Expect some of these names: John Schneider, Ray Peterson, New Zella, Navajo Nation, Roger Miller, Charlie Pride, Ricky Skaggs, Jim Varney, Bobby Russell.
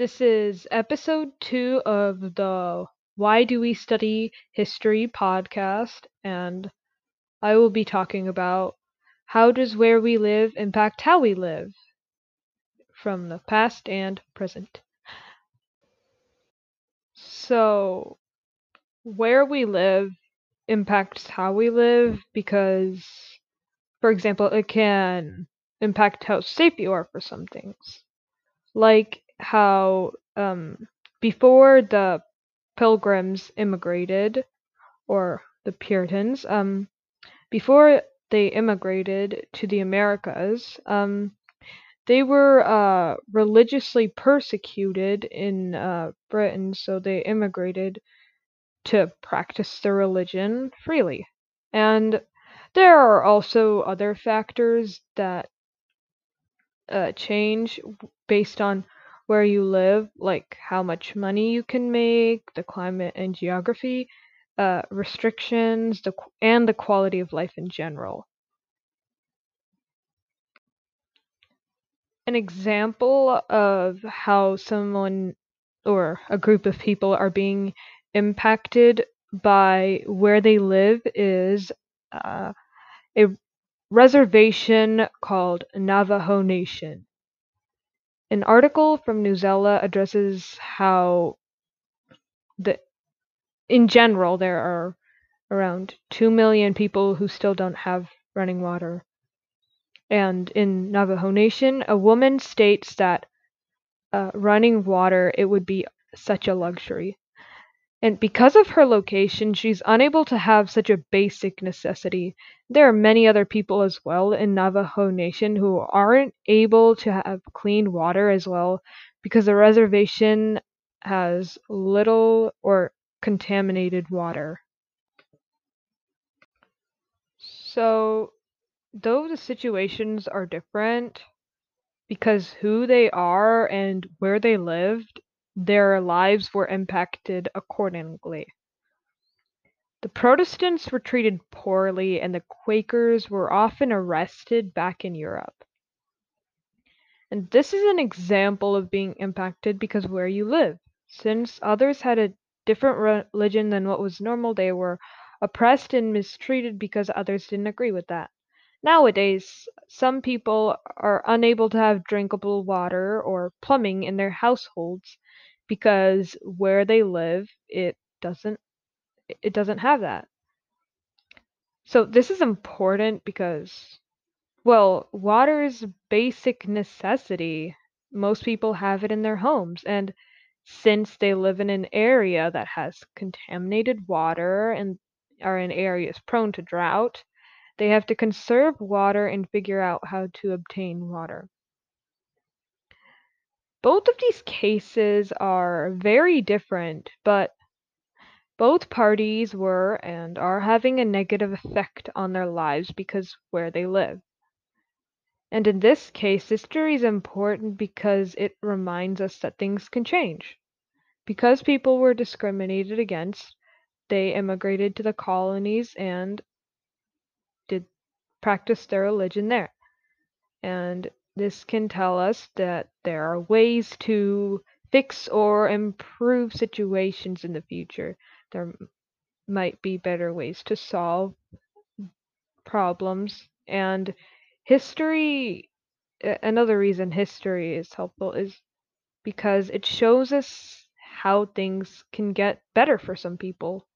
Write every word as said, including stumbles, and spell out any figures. This is episode two of the Why Do We Study History podcast, and I will be talking about how does where we live impact how we live from the past and present. So, where we live impacts how we live because, for example, it can impact how safe you are for some things. Like how um, before the Pilgrims immigrated, or the Puritans, um, before they immigrated to the Americas, um, they were uh, religiously persecuted in uh, Britain, so they immigrated to practice their religion freely. And there are also other factors that uh, change based on where you live, like how much money you can make, the climate and geography, uh, restrictions, the and the quality of life in general. An example of how someone or a group of people are being impacted by where they live is uh, a reservation called Navajo Nation. An article from New Zella addresses how, the, in general, there are around two million people who still don't have running water. And in Navajo Nation, a woman states that uh, running water, it would be such a luxury. And because of her location, she's unable to have such a basic necessity. There are many other people as well in Navajo Nation who aren't able to have clean water as well because the reservation has little or contaminated water. So, though the situations are different because who they are and where they lived, their lives were impacted accordingly. The Protestants were treated poorly, and the Quakers were often arrested back in Europe. And this is an example of being impacted because where you live. Since others had a different religion than what was normal, they were oppressed and mistreated because others didn't agree with that. Nowadays, some people are unable to have drinkable water or plumbing in their households because where they live, it doesn't it doesn't have that. So this is important because, well, water is a basic necessity. Most people have it in their homes, and since they live in an area that has contaminated water and are in areas prone to drought, they have to conserve water and figure out how to obtain water. Both of these cases are very different, but both parties were and are having a negative effect on their lives because where they live. And in this case, history is important because it reminds us that things can change. Because people were discriminated against, they immigrated to the colonies and practice their religion there. And this can tell us that there are ways to fix or improve situations in the future. There might be better ways to solve problems. And history, another reason history is helpful is because it shows us how things can get better for some people.